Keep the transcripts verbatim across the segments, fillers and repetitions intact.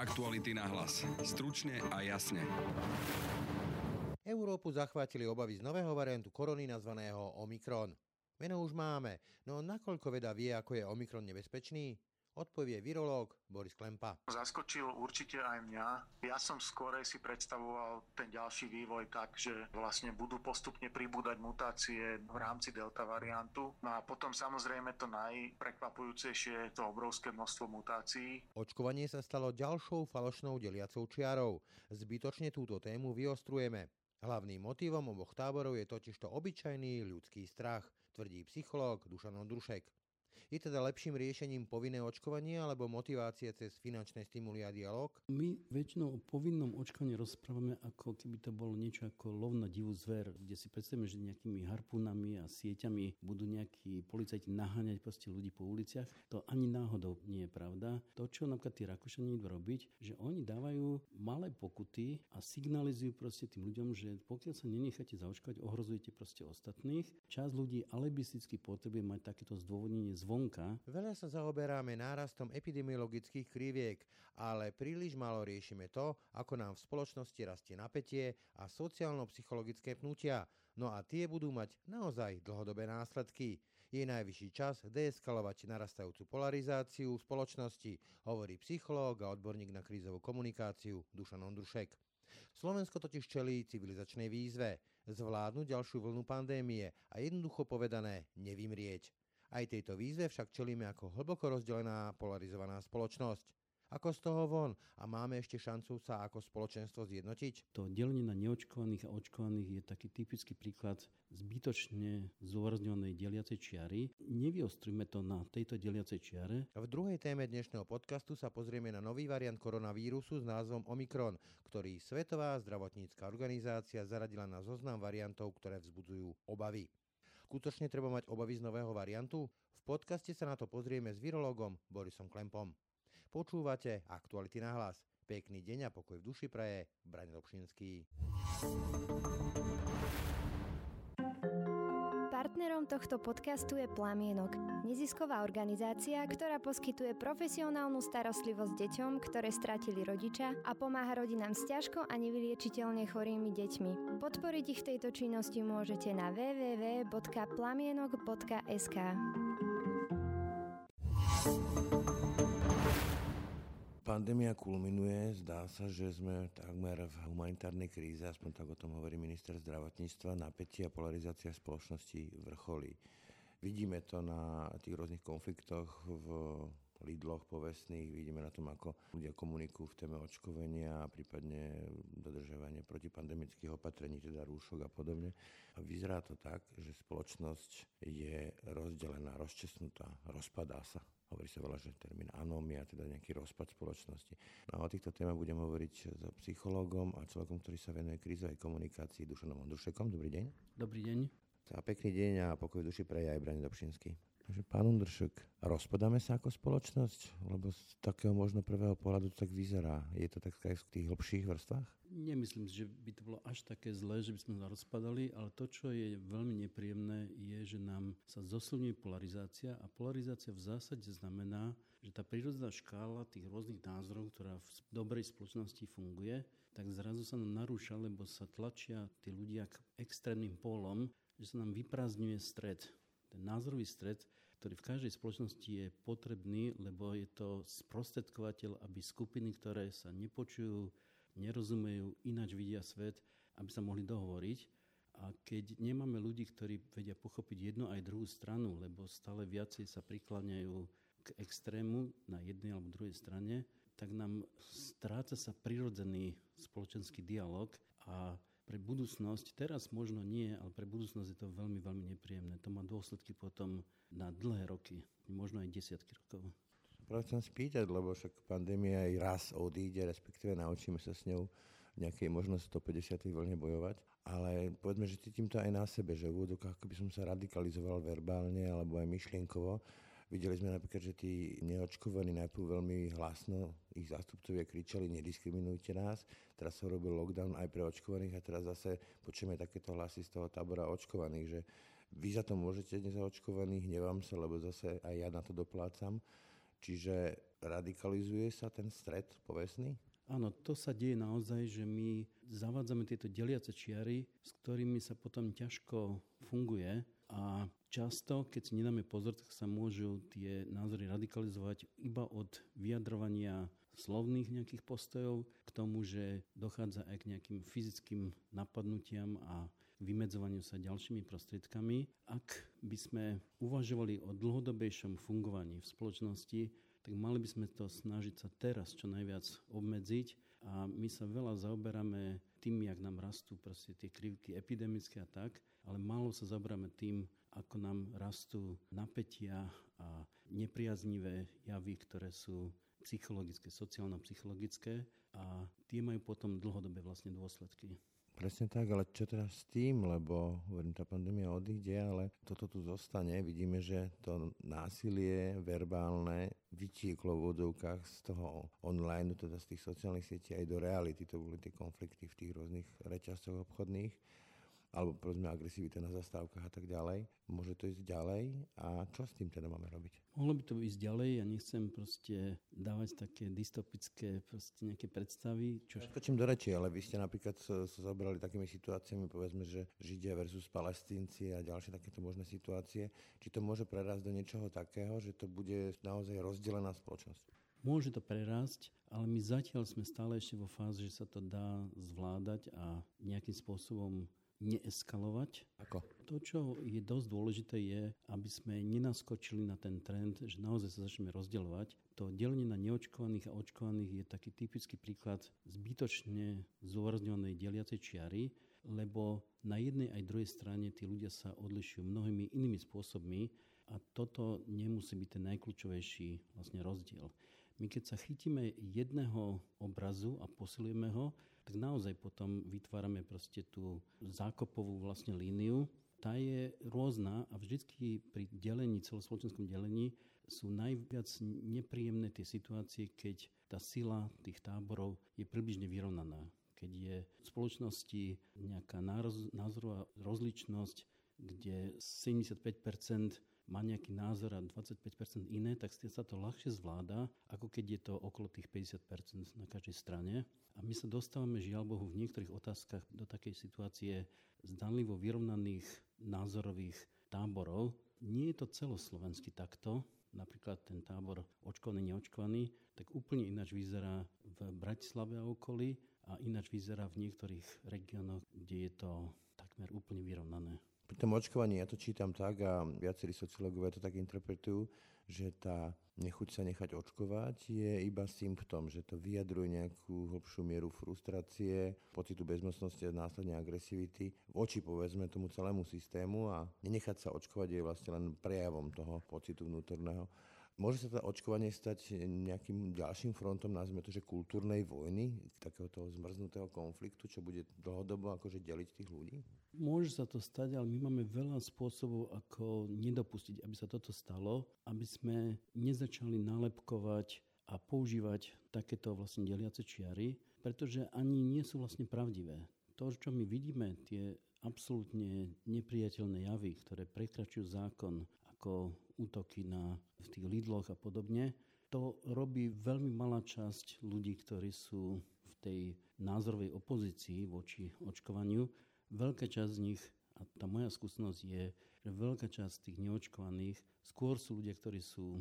Aktuality Nahlas. Stručne a jasne. Európu zachvátili obavy z nového variantu korony nazvaného Omikron. Meno už máme, no nakoľko veda vie, ako je Omikron nebezpečný? Odpovie virológ Boris Klempa. Zaskočil určite aj mňa. Ja som skorej si predstavoval ten ďalší vývoj tak, že vlastne budú postupne pribúdať mutácie v rámci delta variantu. No a potom samozrejme to najprekvapujúcejšie je to obrovské množstvo mutácií. Očkovanie sa stalo ďalšou falošnou deliacou čiarou. Zbytočne túto tému vyostrujeme. Hlavným motívom oboch táborov je totižto obyčajný ľudský strach, tvrdí psychológ Dušan Ondrušek. Je teda lepším riešením povinné očkovanie alebo motivácie cez finančné stimuly a dialog? My väčšinou o povinnom očkovaní rozprávame, ako keby to bolo niečo ako lov na divú zver, kde si predstavíme, že nejakými harpúnami a sieťami budú nejakí policajti naháňať proste ľudí po uliciach. To ani náhodou nie je pravda. To, čo napríklad tí Rakúšani idú robiť, že oni dávajú malé pokuty a signalizujú proste tým ľuďom, že pokiaľ sa nenecháte zaočkovať, ohrozujete proste ostatných. Časť ľudí alibisticky potrebuje mať takéto zdôvodnenie zvonka. Veľa sa zaoberáme nárastom epidemiologických kriviek, ale príliš málo riešime to, ako nám v spoločnosti rastie napätie a sociálno-psychologické pnutia. No a tie budú mať naozaj dlhodobé následky. Je najvyšší čas deeskalovať narastajúcu polarizáciu v spoločnosti, hovorí psychológ a odborník na krízovú komunikáciu Dušan Ondrušek. Slovensko totiž čelí civilizačnej výzve zvládnuť ďalšiu vlnu pandémie a jednoducho povedané nevymrieť. Aj tejto výzve však čelíme ako hlboko rozdelená, polarizovaná spoločnosť. Ako z toho von? A máme ešte šancu sa ako spoločenstvo zjednotiť? To delenie na neočkovaných a očkovaných je taký typický príklad zbytočne zdôrazňovanej deliacej čiary. Nevyostrujme to na tejto deliacej čiare. V druhej téme dnešného podcastu sa pozrieme na nový variant koronavírusu s názvom Omikron, ktorý Svetová zdravotnícka organizácia zaradila na zoznam variantov, ktoré vzbudzujú obavy. Skutočne treba mať obavy z nového variantu? V podcaste sa na to pozrieme s virológom Borisom Klempom. Počúvate Aktuality Nahlas. Pekný deň a pokoj v duši praje Braňo Dobšinský. Partnerom tohto podcastu je Plamienok, nezisková organizácia, ktorá poskytuje profesionálnu starostlivosť deťom, ktoré stratili rodiča a pomáha rodinám s ťažko a nevyliečiteľne chorými deťmi. Podporiť ich v tejto činnosti môžete na w w w bodka plamienok bodka s k. Pandémia kulminuje, zdá sa, že sme takmer v humanitárnej kríze, aspoň tak o tom hovorí minister zdravotníctva, napätie a polarizácia spoločnosti vrcholí. Vidíme to na tých rôznych konfliktoch v Lidloch povestných, vidíme na tom, ako ľudia komunikujú v téme očkovania a prípadne dodržovanie protipandemických opatrení, teda rúšok a podobne. A vyzerá to tak, že spoločnosť je rozdelená, rozčesnutá, rozpadá sa. Hovorí sa veľa, že termín anómia, teda nejaký rozpad spoločnosti. No a o týchto témach budem hovoriť so psychológom a človekom, ktorý sa venuje krízovej komunikácii, Dušanom Ondrušekom. Dobrý deň. Dobrý deň. A pekný deň a pokoj duši praje aj Braňo Dobšinský. Takže pán Ondrušek, rozpadáme sa ako spoločnosť? Lebo z takého možno prvého pohľadu tak vyzerá. Je to tak v tých hlbších vrstvách? Nemyslím si, že by to bolo až také zlé, že by sme sa rozpadali, ale to, čo je veľmi nepríjemné, je, že nám sa zosilňuje polarizácia a polarizácia v zásade znamená, že tá prírodná škála tých rôznych názorov, ktorá v dobrej spoločnosti funguje, tak zrazu sa nám narúša, lebo sa tlačia tí ľudia k extrémnym pólom, že sa nám vyprázdňuje stred. Ten názorový stred, ktorý v každej spoločnosti je potrebný, lebo je to sprostredkovateľ, aby skupiny, ktoré sa nepočujú, nerozumejú, ináč vidia svet, aby sa mohli dohovoriť. A keď nemáme ľudí, ktorí vedia pochopiť jednu aj druhú stranu, lebo stále viacej sa prikláňajú k extrému na jednej alebo druhej strane, tak nám stráca sa prirodzený spoločenský dialog a pre budúcnosť, teraz možno nie, ale pre budúcnosť je to veľmi, veľmi nepríjemné. To má dôsledky potom na dlhé roky, možno aj desiatky rokov. Práve chcem spýtať, lebo však pandémia aj raz odíde, respektíve naučíme sa s ňou v nejakej možno stopäťdesiatej vlne bojovať. Ale povedzme, že cítim to aj na sebe, že v úvodoch ako by som sa radikalizoval verbálne alebo aj myšlienkovo. Videli sme napríklad, že tí neočkovaní najprv veľmi hlasno, ich zástupcovia kričali, nediskriminujte nás. Teraz sa robil lockdown aj pre očkovaných a teraz zase počujeme takéto hlasy z toho tábora očkovaných, že vy za to môžete nezaočkovaných, hnevám sa, lebo zase aj ja na to doplácam. Čiže radikalizuje sa ten stred povestný? Áno, to sa deje naozaj, že my zavádzame tieto deliace čiary, s ktorými sa potom ťažko funguje a často, keď si nedáme pozor, tak sa môžu tie názory radikalizovať iba od vyjadrovania slovných nejakých postojov k tomu, že dochádza aj k nejakým fyzickým napadnutiam a vymedzovaniu sa ďalšími prostriedkami. Ak by sme uvažovali o dlhodobejšom fungovaní v spoločnosti, tak mali by sme to snažiť sa teraz čo najviac obmedziť a my sa veľa zaoberáme tým, jak nám rastú proste tie krivky epidemické a tak, ale málo sa zaoberáme tým, ako nám rastú napätia a nepriaznivé javy, ktoré sú psychologické, sociálno-psychologické a tie majú potom dlhodobé vlastne dôsledky. Presne tak, ale čo teraz s tým, lebo hovorím, tá pandémia odíde, ale toto tu zostane. Vidíme, že to násilie verbálne vytieklo v úvodzovkách z toho online, teda z tých sociálnych sietí aj do reality. To boli tie konflikty v tých rôznych reťazcoch obchodných, alebo povedzme agresivita na zastávkach a tak ďalej. Môže to ísť ďalej a čo s tým teda máme robiť? Mohlo by to ísť ďalej, ja nechcem proste dávať také dystopické proste nejaké predstavy. Čo... Skočím do reči, ale vy ste napríklad sa so, so zabrali takými situáciami, povedzme, že Židia versus Palestínci a ďalšie takéto možné situácie. Či to môže prerásť do niečoho takého, že to bude naozaj rozdelená spoločnosť? Môže to prerásť, ale my zatiaľ sme stále ešte vo fáze, že sa to dá zvládať a nejakým spôsobom neeskalovať. Ako? To, čo je dosť dôležité, je, aby sme nenaskočili na ten trend, že naozaj sa začneme rozdeľovať. To delenie na neočkovaných a očkovaných je taký typický príklad zbytočne zdôrazňovanej deliacej čiary, lebo na jednej aj druhej strane tí ľudia sa odlišujú mnohými inými spôsobmi a toto nemusí byť ten najkľúčovejší vlastne rozdiel. My keď sa chytíme jedného obrazu a posilujeme ho, tak naozaj potom vytvárame proste tú zákopovú vlastne líniu. Tá je rôzna a vždycky pri delení, celospoločenskom delení sú najviac nepríjemné tie situácie, keď tá sila tých táborov je približne vyrovnaná. Keď je v spoločnosti nejaká názorová rozličnosť, kde sedemdesiatpäť percent má nejaký názor a dvadsaťpäť percent iné, tak sa to ľahšie zvláda, ako keď je to okolo tých päťdesiat percent na každej strane. A my sa dostávame, žiaľ Bohu, v niektorých otázkach do takej situácie zdanlivo vyrovnaných názorových táborov. Nie je to celoslovenský takto, napríklad ten tábor očkovaný, neočkovaný, tak úplne ináč vyzerá v Bratislave a okolí a ináč vyzerá v niektorých regiónoch, kde je to takmer úplne vyrovnané. Pri tom očkovaní ja to čítam tak a viacerí sociológovia to tak interpretujú, že tá nechuť sa nechať očkovať je iba symptom, že to vyjadruje nejakú hlbšiu mieru frustrácie, pocitu bezmocnosti a následne agresivity voči povedzme tomu celému systému a nenechať sa očkovať je vlastne len prejavom toho pocitu vnútorného. Môže sa teda očkovanie stať nejakým ďalším frontom, nazvime to, že kultúrnej vojny, takého toho zmrznutého konfliktu, čo bude dlhodobo akože deliť tých ľudí? Môže sa to stať, ale my máme veľa spôsobov, ako nedopustiť, aby sa toto stalo, aby sme nezačali nálepkovať a používať takéto vlastne deliace čiary, pretože ani nie sú vlastne pravdivé. To, čo my vidíme, tie absolútne nepriateľné javy, ktoré prekračujú zákon ako útoky na, v tých Lidloch a podobne, to robí veľmi malá časť ľudí, ktorí sú v tej názorovej opozícii voči očkovaniu. Veľká časť z nich, a tá moja skúsenosť je, že veľká časť tých neočkovaných skôr sú ľudia, ktorí sú,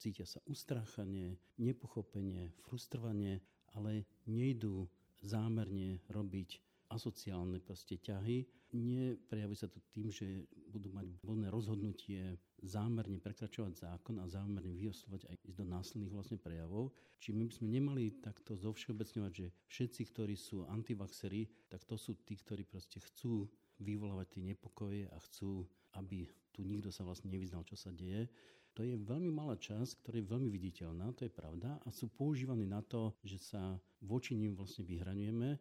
cítia sa ustráchanie, nepochopenie, frustrovanie, ale nejdú zámerne robiť asociálne proste ťahy. Neprejaví sa to tým, že budú mať voľné rozhodnutie zámerne prekračovať zákon a zámerne vyoslovať aj do násilných vlastne prejavov. Čiže my by sme nemali takto zovšeobecňovať, že všetci, ktorí sú antivaxeri, tak to sú tí, ktorí proste chcú vyvolávať tie nepokoje a chcú, aby tu nikto sa vlastne nevyznal, čo sa deje. To je veľmi malá časť, ktorá je veľmi viditeľná, to je pravda, a sú používaní na to, že sa voči ním vlastne vyhraňujeme.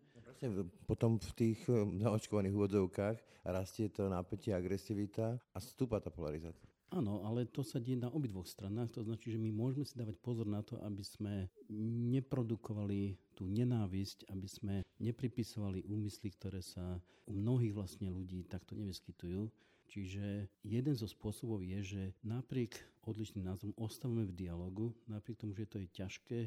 Potom v tých naočkovaných úvodzovkách rastie to napätie, agresivita a stúpa tá polarizácia. Áno, ale to sa deje na obidvoch stranách, to značí, že my môžeme si dávať pozor na to, aby sme neprodukovali tú nenávisť, aby sme nepripisovali úmysly, ktoré sa u mnohých vlastne ľudí takto nevyskytujú. Čiže jeden zo spôsobov je, že napriek odlišným názorom ostávame v dialogu, napriek tomu, že to je ťažké,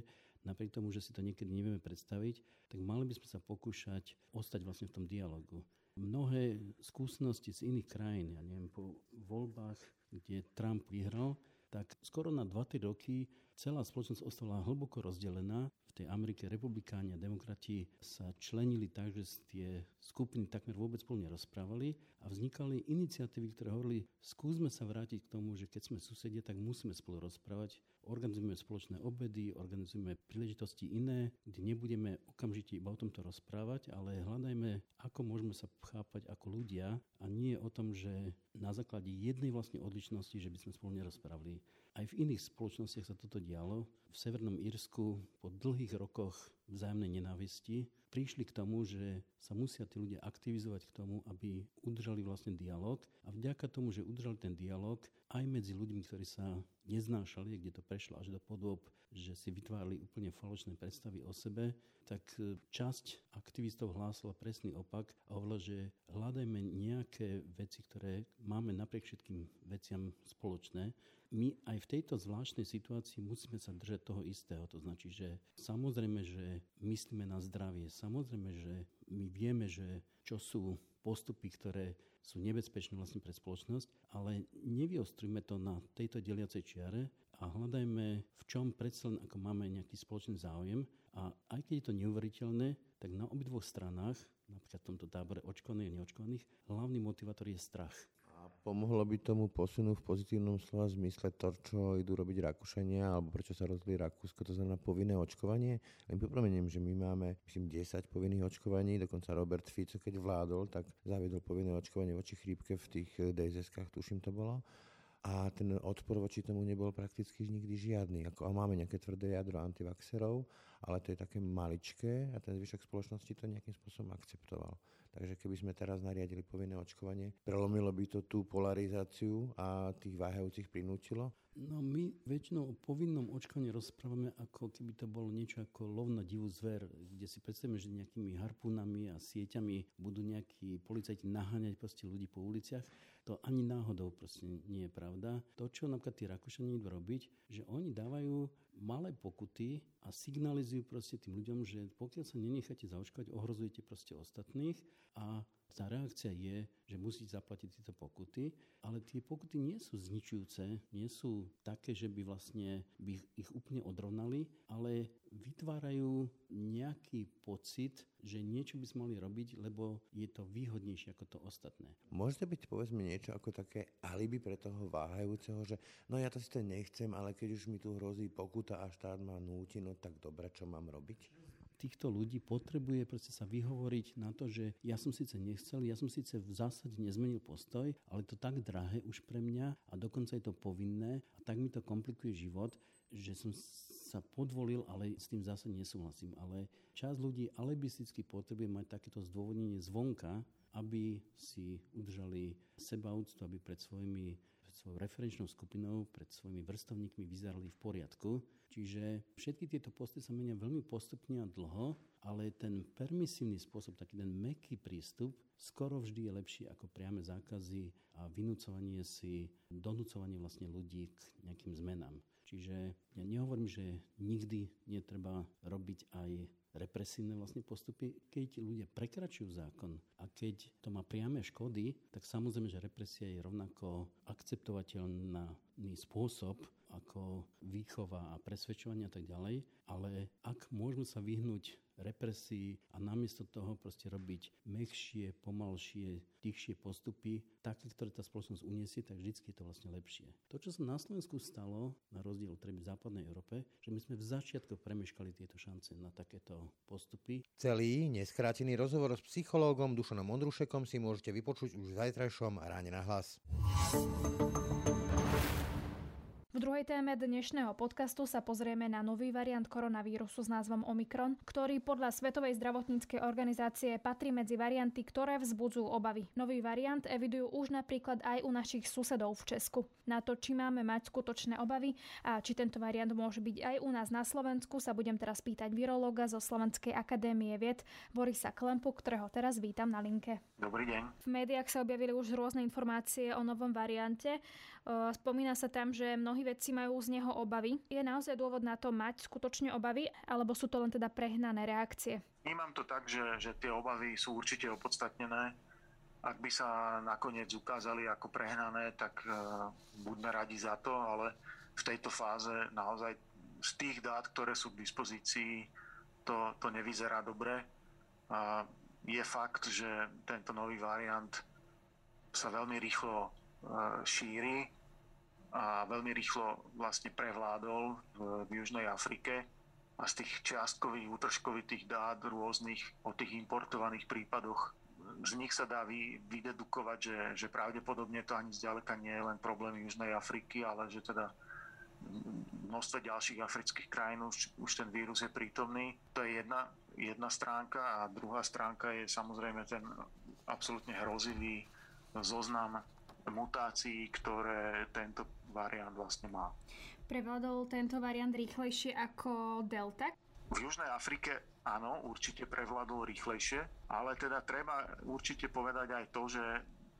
napriek tomu, že si to niekedy nevieme predstaviť, tak mali by sme sa pokúšať ostať vlastne v tom dialogu. Mnohé skúsenosti z iných krajín, ja neviem, po voľbách, kde Trump vyhral, tak skoro na dva tri roky celá spoločnosť ostala hlboko rozdelená. V tej Amerike republikáni a demokrati sa členili tak, že tie skupiny takmer vôbec spolu nerozprávali a vznikali iniciatívy, ktoré hovorili, skúsme sa vrátiť k tomu, že keď sme susedia, tak musíme spolu rozprávať. Organizujeme spoločné obedy, organizujeme príležitosti iné, kde nebudeme okamžite iba o tomto rozprávať, ale hľadajme, ako môžeme sa chápať ako ľudia a nie o tom, že na základe jednej vlastne odlišnosti, že by sme spolu nerozprávali. Aj v iných spoločnostiach sa toto dialo. V Severnom Írsku po dlhých rokoch vzájomnej nenávisti prišli k tomu, že sa musia tí ľudia aktivizovať k tomu, aby udržali vlastne dialog. A vďaka tomu, že udržali ten dialog aj medzi ľuďmi, ktorí sa neznášali, kde to prešlo až do podôb, že si vytvárali úplne falošné predstavy o sebe, tak časť aktivistov hlásila presný opak a hovorila, že hľadajme nejaké veci, ktoré máme napriek všetkým veciam spoločné. My aj v tejto zvláštnej situácii musíme sa držať toho istého. To značí, že samozrejme, že myslíme na zdravie. Samozrejme, že my vieme, že čo sú postupy, ktoré sú nebezpečné vlastne pre spoločnosť, ale nevyostrujme to na tejto deliacej čiare a hľadajme, v čom predsa len ako máme nejaký spoločný záujem. A aj keď je to neuveriteľné, tak na obidvoch stranách, napríklad v tomto tábore očkovaných a neočkovaných, hlavný motivátor je strach. A pomohlo by tomu posunu v pozitívnom slova zmysle to, čo idú robiť Rakúšania, alebo prečo sa rozhodli Rakúsko, to znamená povinné očkovanie? Len pripomeniem, že my máme, myslím, desať povinných očkovaní, dokonca Robert Fico, keď vládol, tak zaviedol povinné očkovanie voči chrípke v tých dé es eskách, tuším to bolo. A ten odpor voči tomu nebol prakticky nikdy žiadny. Ako, a máme nejaké tvrdé jadro antivaxerov, ale to je také maličké a ten zvyšok spoločnosti to nejakým spôsobom akceptoval. Takže keby sme teraz nariadili povinné očkovanie, prelomilo by to tú polarizáciu a tých váhajúcich prinútilo? No my väčšinou o povinnom očkovaní rozprávame, ako keby to bolo niečo ako lov na divú zver, kde si predstavíme, že nejakými harpunami a sieťami budú nejakí policajti naháňať proste ľudí po uliciach. To ani náhodou proste nie je pravda. To, čo napríklad tí Rakúšani idú robiť, že oni dávajú malé pokuty a signalizujú proste tým ľuďom, že pokiaľ sa nenecháte zaočkovať, ohrozujete proste ostatných a tá reakcia je, že musíte zaplatiť tieto pokuty, ale tie pokuty nie sú zničujúce, nie sú také, že by vlastne by ich úplne odrovnali, ale vytvárajú nejaký pocit, že niečo by sme mali robiť, lebo je to výhodnejšie ako to ostatné. Môže byť, povedzme, niečo ako také alibi pre toho váhajúceho, že no ja to si to nechcem, ale keď už mi tu hrozí pokuta a štát ma núti, no tak dobre, čo mám robiť? Týchto ľudí potrebuje proste sa vyhovoriť na to, že ja som síce nechcel, ja som síce v zásade nezmenil postoj, ale to tak drahé už pre mňa a dokonca je to povinné a tak mi to komplikuje život, že som sa podvolil, ale s tým zase nesúhlasím. Ale časť ľudí alibisticky potrebuje mať takéto zdôvodnenie zvonka, aby si udržali sebaúctu, aby pred svojimi, pred svojou referenčnou skupinou, pred svojimi vrstovníkmi vyzerali v poriadku. Čiže všetky tieto posty sa menia veľmi postupne a dlho, ale ten permisívny spôsob, taký ten mäkký prístup, skoro vždy je lepší ako priame zákazy a vynúcovanie si, donúcovanie vlastne ľudí k nejakým zmenám. Čiže ja nehovorím, že nikdy netreba robiť aj represívne vlastne postupy. Keď ľudia prekračujú zákon a keď to má priame škody, tak samozrejme, že represia je rovnako akceptovateľný spôsob ako výchova a presvedčovanie a tak ďalej. Ale ak môžeme sa vyhnúť represii a namiesto toho proste robiť mekšie, pomalšie, tichšie postupy, také, ktoré tá spoločnosť uniesie, tak vždycky je to vlastne lepšie. To, čo sa na Slovensku stalo, na rozdiel od západnej Európe, že my sme v začiatku premeškali tieto šance na takéto postupy. Celý neskrátený rozhovor s psychológom Dušanom Ondrušekom si môžete vypočuť už v zajtrajšom Ráne na hlas. V druhej téme dnešného podcastu sa pozrieme na nový variant koronavírusu s názvom Omikron, ktorý podľa Svetovej zdravotníckej organizácie patrí medzi varianty, ktoré vzbudzujú obavy. Nový variant evidujú už napríklad aj u našich susedov v Česku. Na to, či máme mať skutočné obavy a či tento variant môže byť aj u nás na Slovensku, sa budem teraz pýtať virológa zo Slovenskej akadémie vied Borisa Klempu, ktorého teraz vítam na linke. Dobrý deň. V médiách sa objavili už rôzne informácie o novom variante. Spomína sa tam, že mnohí vedci majú z neho obavy. Je naozaj dôvod na to mať skutočne obavy, alebo sú to len teda prehnané reakcie? Vnímam to tak, že, že tie obavy sú určite opodstatnené. Ak by sa nakoniec ukázali ako prehnané, tak buďme radi za to, ale v tejto fáze naozaj z tých dát, ktoré sú k dispozícii, to, to nevyzerá dobre. A je fakt, že tento nový variant sa veľmi rýchlo šíri a veľmi rýchlo vlastne prevládol v Južnej Afrike a z tých čiastkových, útržkovitých dát rôznych o tých importovaných prípadoch, z nich sa dá vy, vydedukovať, že, že pravdepodobne to ani zďaleka nie je len problém Južnej Afriky, ale že teda množstvo ďalších afrických krajín už, už ten vírus je prítomný. To je jedna, jedna stránka a druhá stránka je samozrejme ten absolútne hrozivý zoznam mutácií, ktoré tento variant vlastne má. Prevládol tento variant rýchlejšie ako Delta? V Južnej Afrike áno, určite prevládol rýchlejšie, ale teda treba určite povedať aj to, že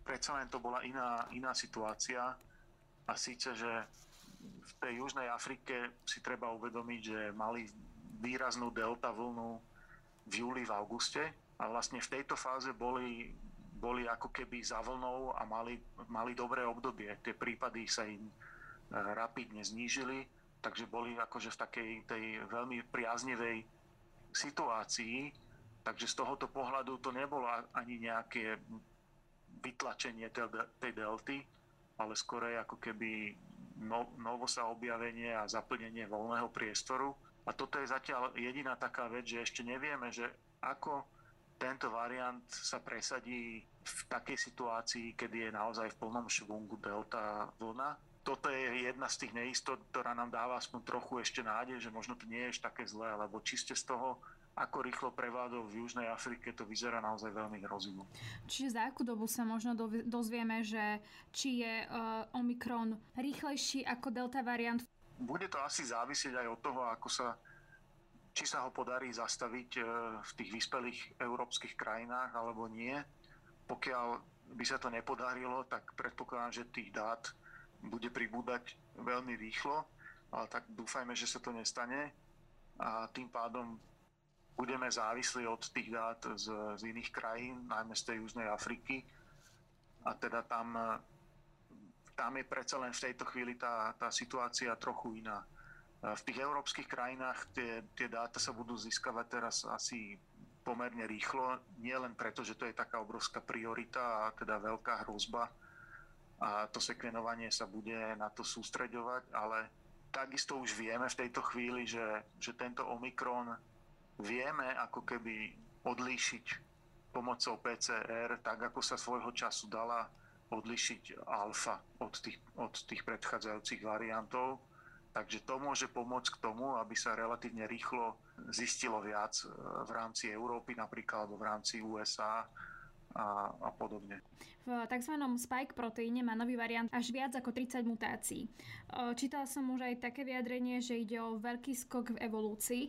predsa len to bola iná, iná situácia a síce, že v tej Južnej Afrike si treba uvedomiť, že mali výraznú delta vlnu v júli, v auguste a vlastne v tejto fáze boli boli ako keby za vlnou a mali, mali dobré obdobie. Tie prípady sa im rapidne znížili, takže boli akože v takej tej veľmi priaznivej situácii, takže z tohoto pohľadu to nebolo ani nejaké vytlačenie tej delty, ale skorej ako keby novo sa objavenie a zaplnenie voľného priestoru. A toto je zatiaľ jediná taká vec, že ešte nevieme, že ako tento variant sa presadí v takej situácii, kedy je naozaj v plnom švungu delta vlna. Toto je jedna z tých neistot, ktorá nám dáva aspoň trochu ešte nádej, že možno to nie je ešte také zlé, lebo čiste z toho, ako rýchlo prevládol v Južnej Afrike, to vyzerá naozaj veľmi hrozivo. Čiže za akú dobu sa možno dozvieme, že či je uh, Omikron rýchlejší ako delta variant? Bude to asi závisieť aj od toho, ako sa či sa ho podarí zastaviť v tých vyspelých európskych krajinách alebo nie. Pokiaľ by sa to nepodarilo, tak predpokladám, že tých dát bude pribúdať veľmi rýchlo, ale tak dúfajme, že sa to nestane a tým pádom budeme závislí od tých dát z, z iných krajín, najmä z tej Južnej Afriky a teda tam, tam je predsa len v tejto chvíli tá, tá situácia trochu iná. V tých európskych krajinách tie, tie dáta sa budú získavať teraz asi pomerne rýchlo, nie len preto, že to je taká obrovská priorita a teda veľká hrozba a to sekvenovanie sa bude na to sústreďovať, ale takisto už vieme v tejto chvíli, že, že tento Omikron vieme ako keby odlíšiť pomocou pé cé er, tak ako sa svojho času dala odlíšiť alfa od tých, od tých predchádzajúcich variantov. Takže to môže pomôcť k tomu, aby sa relatívne rýchlo zistilo viac v rámci Európy napríklad, alebo v rámci ú es á a, a podobne. V tzv. Spike proteíne má nový variant až viac ako tridsať mutácií. Čítala som už aj také vyjadrenie, že ide o veľký skok v evolúcii.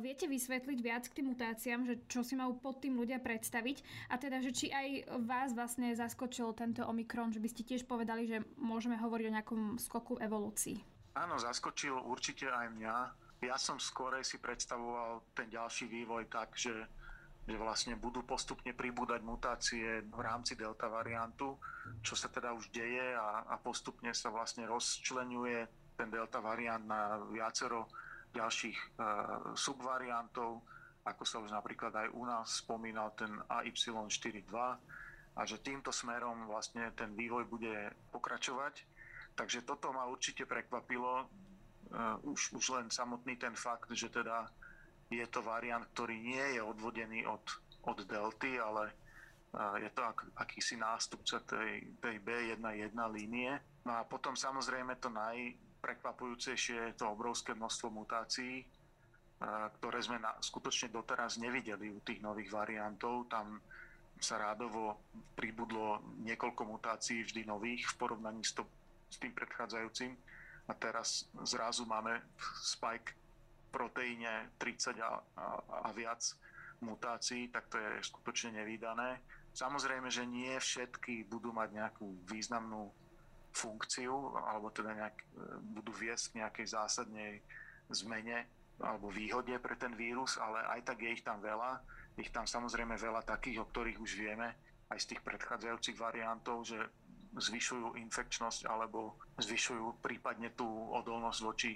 Viete vysvetliť viac k tým mutáciám, že čo si majú pod tým ľudia predstaviť? A teda, že či aj vás vlastne zaskočil tento Omikron, že by ste tiež povedali, že môžeme hovoriť o nejakom skoku v evolúcii? Áno, zaskočil určite aj mňa. Ja som skorej si predstavoval ten ďalší vývoj tak, že, že vlastne budú postupne pribúdať mutácie v rámci delta variantu, čo sa teda už deje a, a postupne sa vlastne rozčleňuje ten delta variant na viacero ďalších e, subvariantov, ako sa už napríklad aj u nás spomínal ten á ypsilon štyri dva a že týmto smerom vlastne ten vývoj bude pokračovať. Takže toto ma určite prekvapilo, už, už len samotný ten fakt, že teda je to variant, ktorý nie je odvodený od, od delty, ale je to ak, akýsi nástupca tej, tej bé jedna jedna línie. No a potom samozrejme to naj, prekvapujúce, že je to obrovské množstvo mutácií, ktoré sme skutočne doteraz nevideli u tých nových variantov. Tam sa rádovo pribudlo niekoľko mutácií vždy nových v porovnaní s, to, s tým predchádzajúcim. A teraz zrazu máme v spike proteíne tridsať a, a, a viac mutácií, tak to je skutočne nevídané. Samozrejme, že nie všetky budú mať nejakú významnú funkciu, alebo teda nejak, budú viesť k nejakej zásadnej zmene alebo výhode pre ten vírus, ale aj tak je ich tam veľa. Ich tam samozrejme veľa takých, o ktorých už vieme, aj z tých predchádzajúcich variantov, že zvyšujú infekčnosť alebo zvyšujú prípadne tú odolnosť voči,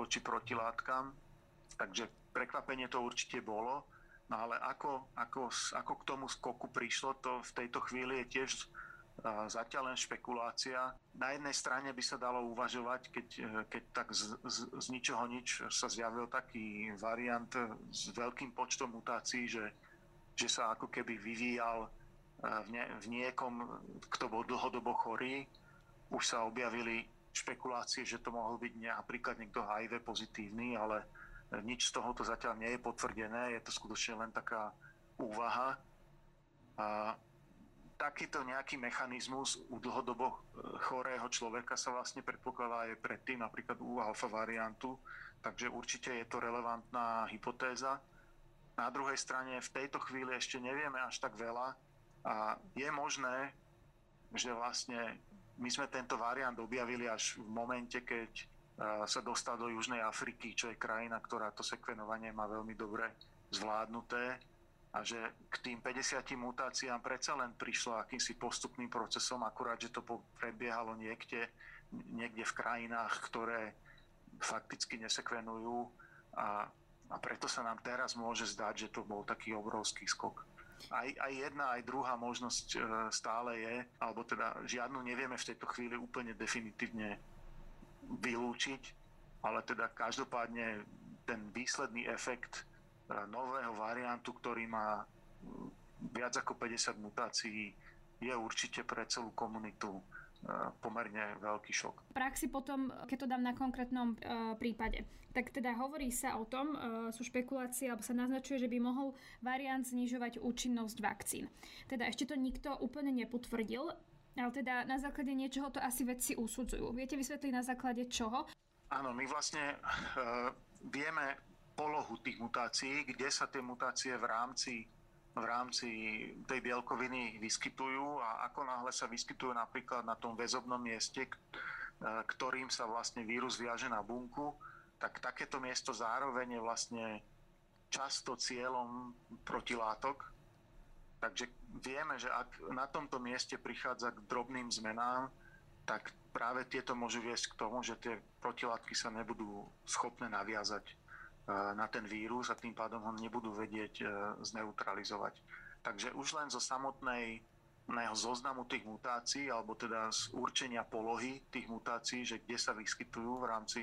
voči protilátkam. Takže prekvapenie to určite bolo. No ale ako, ako, ako k tomu skoku prišlo, to v tejto chvíli je tiež zatiaľ len špekulácia. Na jednej strane by sa dalo uvažovať, keď, keď tak z, z, z ničoho nič sa zjavil taký variant s veľkým počtom mutácií, že, že sa ako keby vyvíjal v, nie, v niekom, kto bol dlhodobo chorý. Už sa objavili špekulácie, že to mohol byť napríklad niekto há í vé pozitívny, ale nič z toho to zatiaľ nie je potvrdené, je to skutočne len taká úvaha. A takýto nejaký mechanizmus u dlhodobo chorého človeka sa vlastne predpokladá aj predtým, napríklad u alfa variantu, takže určite je to relevantná hypotéza. Na druhej strane v tejto chvíli ešte nevieme až tak veľa a je možné, že vlastne my sme tento variant objavili až v momente, keď sa dostal do Južnej Afriky, čo je krajina, ktorá to sekvenovanie má veľmi dobre zvládnuté, a že k tým päťdesiatim mutáciám predsa len prišlo akýmsi postupným procesom, akurát, že to prebiehalo niekde, niekde v krajinách, ktoré fakticky nesekvenujú, a, a preto sa nám teraz môže zdať, že to bol taký obrovský skok. Aj, aj jedna, aj druhá možnosť stále je, alebo teda žiadnu nevieme v tejto chvíli úplne definitívne vylúčiť, ale teda každopádne ten výsledný efekt nového variantu, ktorý má viac ako päťdesiat mutácií, je určite pre celú komunitu pomerne veľký šok. V praxi potom, keď to dám na konkrétnom e, prípade, tak teda hovorí sa o tom, e, sú špekulácie, alebo sa naznačuje, že by mohol variant znižovať účinnosť vakcín. Teda ešte to nikto úplne nepotvrdil, ale teda na základe niečoho to asi vedci usudzujú. Viete vysvetliť na základe čoho? Áno, my vlastne e, vieme polohu tých mutácií, kde sa tie mutácie v rámci, v rámci tej bielkoviny vyskytujú a ako náhle sa vyskytujú napríklad na tom väzobnom mieste, e, ktorým sa vlastne vírus viaže na bunku, tak takéto miesto zároveň je vlastne často cieľom protilátok. Takže vieme, že ak na tomto mieste prichádza k drobným zmenám, tak práve tieto môžu viesť k tomu, že tie protilátky sa nebudú schopné naviazať na ten vírus a tým pádom ho nebudú vedieť zneutralizovať. Takže už len zo samotnej zoznamu tých mutácií, alebo teda z určenia polohy tých mutácií, že kde sa vyskytujú v rámci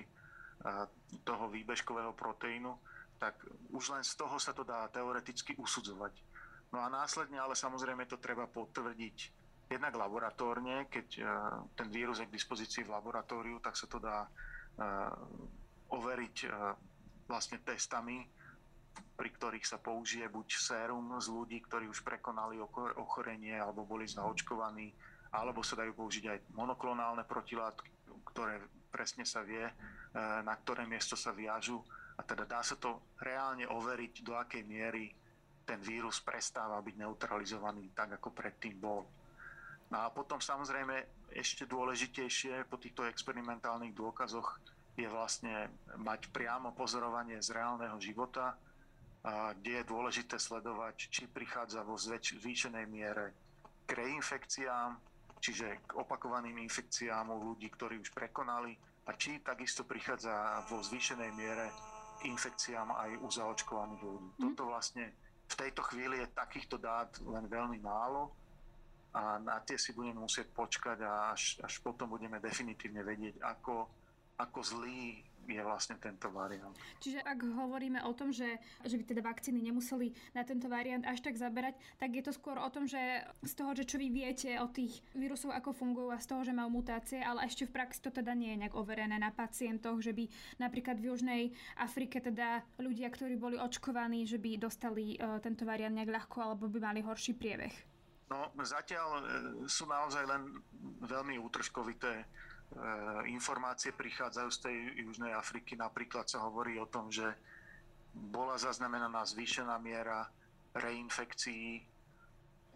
toho výbežkového proteínu, tak už len z toho sa to dá teoreticky usudzovať. No a následne, ale samozrejme to treba potvrdiť jednak laboratórne, keď ten vírus je k dispozícii v laboratóriu, tak sa to dá overiť vlastne testami, pri ktorých sa použije buď sérum z ľudí, ktorí už prekonali ochorenie alebo boli zaočkovaní, alebo sa dajú použiť aj monoklonálne protilátky, ktoré presne sa vie, na ktoré miesto sa viažu, a teda dá sa to reálne overiť, do akej miery ten vírus prestáva byť neutralizovaný tak, ako predtým bol. No a potom samozrejme ešte dôležitejšie po týchto experimentálnych dôkazoch je vlastne mať priamo pozorovanie z reálneho života, kde je dôležité sledovať, či prichádza vo zvýšenej miere k reinfekciám, čiže k opakovaným infekciám u ľudí, ktorí už prekonali, a či takisto prichádza vo zvýšenej miere k infekciám aj u zaočkovaných ľudí. Toto vlastne v tejto chvíli je takýchto dát len veľmi málo a na tie si budeme musieť počkať a až, až potom budeme definitívne vedieť, ako, ako zlý je vlastne tento variant. Čiže ak hovoríme o tom, že, že by teda vakcíny nemuseli na tento variant až tak zaberať, tak je to skôr o tom, že z toho, že čo vy viete o tých vírusoch, ako fungujú a z toho, že majú mutácie, ale ešte v praxi to teda nie je nejak overené na pacientoch, že by napríklad v Južnej Afrike teda ľudia, ktorí boli očkovaní, že by dostali tento variant nejak ľahko alebo by mali horší priebeh. No zatiaľ sú naozaj len veľmi útržkovité informácie prichádzajú z tej Južnej Afriky. Napríklad sa hovorí o tom, že bola zaznamenaná zvýšená miera reinfekcií,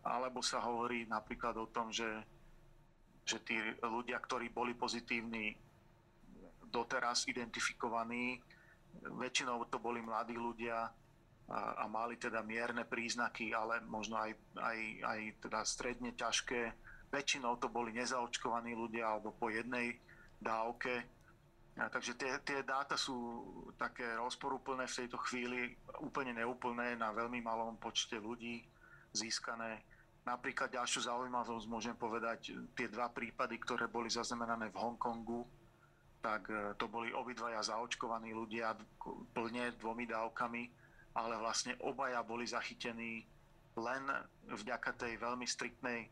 alebo sa hovorí napríklad o tom, že, že tí ľudia, ktorí boli pozitívni, doteraz identifikovaní, väčšinou to boli mladí ľudia, a mali teda mierne príznaky, ale možno aj, aj, aj teda stredne ťažké. Väčšinou to boli nezaočkovaní ľudia alebo po jednej dávke. A takže tie, tie dáta sú také rozporúplné v tejto chvíli, úplne neúplné, na veľmi malom počte ľudí získané. Napríklad ďalšiu zaujímavosť môžem povedať, tie dva prípady, ktoré boli zaznamenané v Hongkongu, tak to boli obidvaja zaočkovaní ľudia plne dvomi dávkami, ale vlastne obaja boli zachytení len vďaka tej veľmi striktnej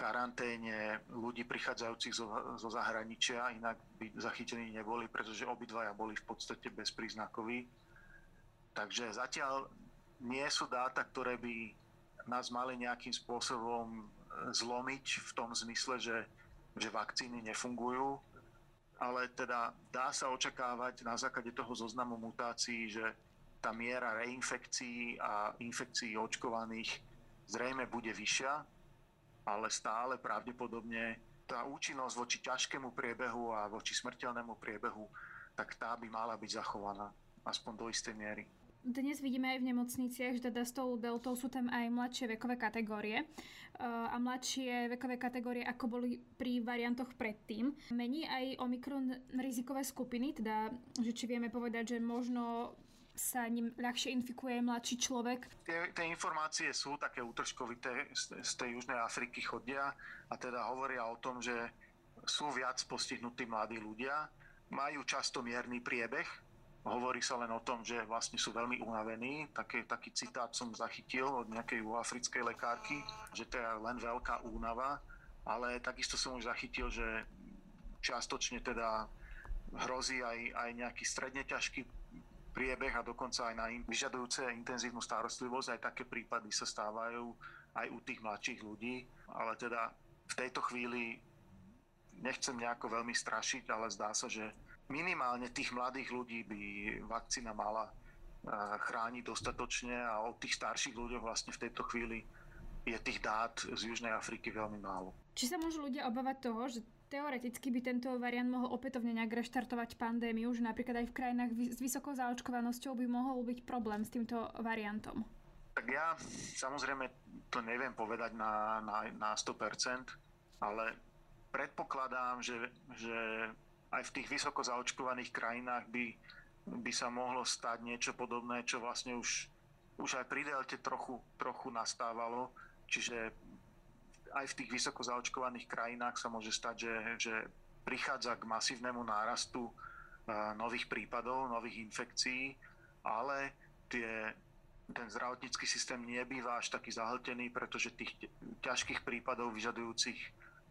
karanténe ľudí prichádzajúcich zo, zo zahraničia, inak by zachytení neboli, pretože obidvaja boli v podstate bezpríznakoví. Takže zatiaľ nie sú dáta, ktoré by nás mali nejakým spôsobom zlomiť v tom zmysle, že, že vakcíny nefungujú, ale teda dá sa očakávať na základe toho zoznamu mutácií, že tá miera reinfekcií a infekcií očkovaných zrejme bude vyššia, ale stále pravdepodobne tá účinnosť voči ťažkému priebehu a voči smrteľnému priebehu, tak tá by mala byť zachovaná, aspoň do istej miery. Dnes vidíme aj v nemocniciach, že teda s tou deltou sú tam aj mladšie vekové kategórie a mladšie vekové kategórie, ako boli pri variantoch predtým. Mení aj Omikron rizikové skupiny, teda že či vieme povedať, že možno sa ním ľahšie infikuje mladší človek. Tie, tie informácie sú také útržkovité, z, z tej Južnej Afriky chodia a teda hovoria o tom, že sú viac postihnutí mladí ľudia, majú často mierny priebeh, hovorí sa len o tom, že vlastne sú veľmi unavení, taký, taký citát som zachytil od nejakej africkej lekárky, že to je len veľká únava, ale takisto som už zachytil, že čiastočne teda hrozí aj, aj nejaký stredne ťažký priebeh a dokonca aj na im vyžadujúce intenzívnu starostlivosť, aj také prípady sa stávajú aj u tých mladších ľudí, ale teda v tejto chvíli nechcem nejako veľmi strašiť, ale zdá sa, že minimálne tých mladých ľudí by vakcína mala chrániť dostatočne a o tých starších ľuďoch vlastne v tejto chvíli je tých dát z Južnej Afriky veľmi málo. Či sa môžu ľudia obávať toho, že teoreticky by tento variant mohol opätovne nejak reštartovať pandémiu, že napríklad aj v krajinách s vysokou zaočkovanosťou by mohol byť problém s týmto variantom? Tak ja samozrejme to neviem povedať na, na, na sto percent, ale predpokladám, že, že aj v tých vysoko zaočkovaných krajinách by, by sa mohlo stať niečo podobné, čo vlastne už, už aj pri delte trochu, trochu nastávalo, čiže aj v tých vysoko zaočkovaných krajinách sa môže stať, že, že prichádza k masívnemu nárastu nových prípadov, nových infekcií, ale tie, ten zdravotnícky systém nebýva až taký zahltený, pretože tých ťažkých prípadov vyžadujúcich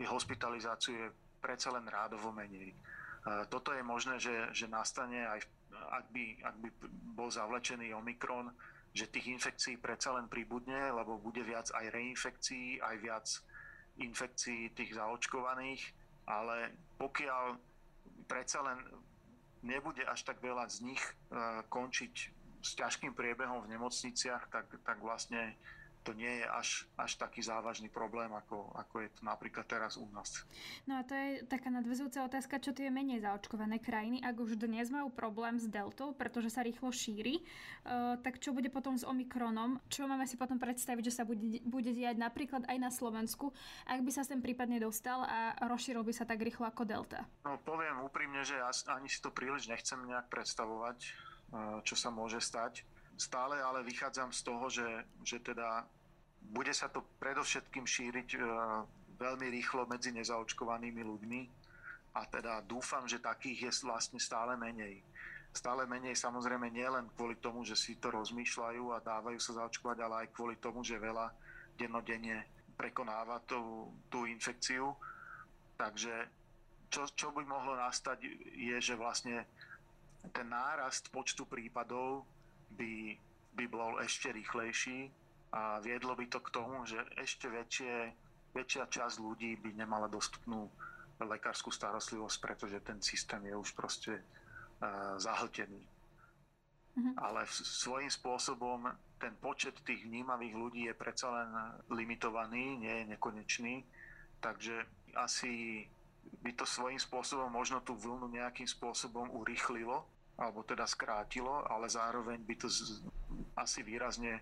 hospitalizáciu je predsa len rádovo menej. Toto je možné, že, že nastane aj ak by, ak by bol zavlečený Omikron, že tých infekcií predsa len pribudne, lebo bude viac aj reinfekcií, aj viac infekcií tých zaočkovaných, ale pokiaľ predsa len nebude až tak veľa z nich končiť s ťažkým priebehom v nemocniciach, tak, tak vlastne to nie je až, až taký závažný problém, ako, ako je to napríklad teraz u nás. No a to je taká nadväzujúca otázka, čo tie menej zaočkované krajiny, ak už dnes majú problém s deltou, pretože sa rýchlo šíri, tak čo bude potom s Omikronom? Čo máme si potom predstaviť, že sa bude, bude diať napríklad aj na Slovensku, ak by sa sem prípadne dostal a rozšíril by sa tak rýchlo ako delta? No poviem úprimne, že ja ani si to príliš nechcem nejak predstavovať, čo sa môže stať. Stále ale vychádzam z toho, že, že teda bude sa to predovšetkým šíriť e, veľmi rýchlo medzi nezaočkovanými ľuďmi a teda dúfam, že takých je vlastne stále menej. stále menej, samozrejme nielen kvôli tomu, že si to rozmýšľajú a dávajú sa zaočkovať, ale aj kvôli tomu, že veľa dennodenne prekonáva tú, tú infekciu. Takže čo, čo by mohlo nastať je, že vlastne ten nárast počtu prípadov by, by bol ešte rýchlejší a viedlo by to k tomu, že ešte väčšie, väčšia časť ľudí by nemala dostupnú lekárskú starostlivosť, pretože ten systém je už proste uh, zahltený. Mhm. Ale v, svojím spôsobom ten počet tých vnímavých ľudí je predsa len limitovaný, nie je nekonečný, takže asi by to svojím spôsobom možno tú vlnu nejakým spôsobom urýchlilo, alebo teda skrátilo, ale zároveň by to z, asi výrazne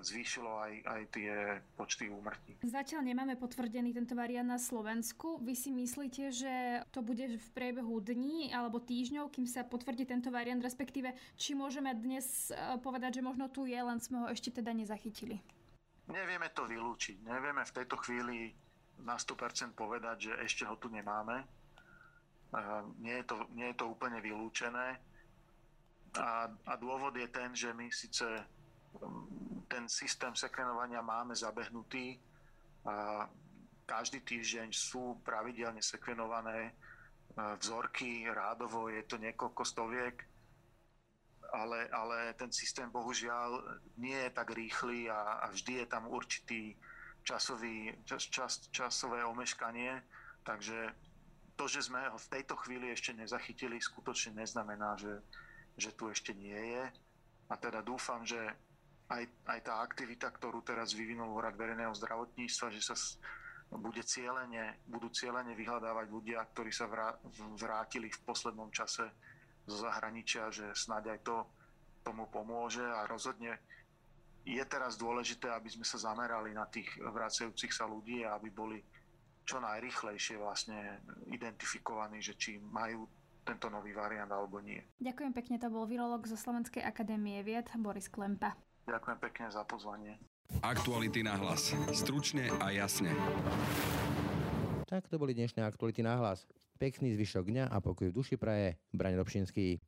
zvýšilo aj, aj tie počty úmrtí. Zatiaľ nemáme potvrdený tento variant na Slovensku. Vy si myslíte, že to bude v priebehu dní alebo týždňov, kým sa potvrdí tento variant, respektíve či môžeme dnes povedať, že možno tu je, len sme ho ešte teda nezachytili? Nevieme to vylúčiť. Nevieme v tejto chvíli na sto percent povedať, že ešte ho tu nemáme. Nie je to, nie je to úplne vylúčené. A, a dôvod je ten, že my síce ten systém sekvenovania máme zabehnutý. Každý týždeň sú pravidelne sekvenované vzorky, rádovo je to niekoľko stoviek, ale, ale ten systém bohužiaľ nie je tak rýchly a, a vždy je tam určitý časový, čas, čas, časové omeškanie, takže to, že sme ho v tejto chvíli ešte nezachytili, skutočne neznamená, že, že tu ešte nie je. A teda dúfam, že aj, aj tá aktivita, ktorú teraz vyvinul Úrad verejného zdravotníctva, že sa bude cieľene, budú cieľene vyhľadávať ľudia, ktorí sa vrátili v poslednom čase zo zahraničia, že snáď aj to tomu pomôže. A rozhodne je teraz dôležité, aby sme sa zamerali na tých vracajúcich sa ľudí a aby boli čo najrýchlejšie vlastne identifikovaní, že či majú tento nový variant alebo nie. Ďakujem pekne, to bol virológ zo Slovenskej akadémie vied Boris Klempa. Ďakujem pekne za pozvanie. Aktuality na hlas. Stručne a jasne. Tak to boli dnešné Aktuality na hlas. Pekný zvyšok dňa a pokoj v duši praje Braňo Dobšinský.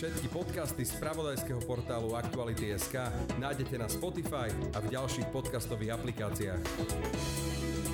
Všetky podcasty z spravodajského portálu Aktuality bodka es ká nájdete na Spotify a v ďalších podcastových aplikáciách.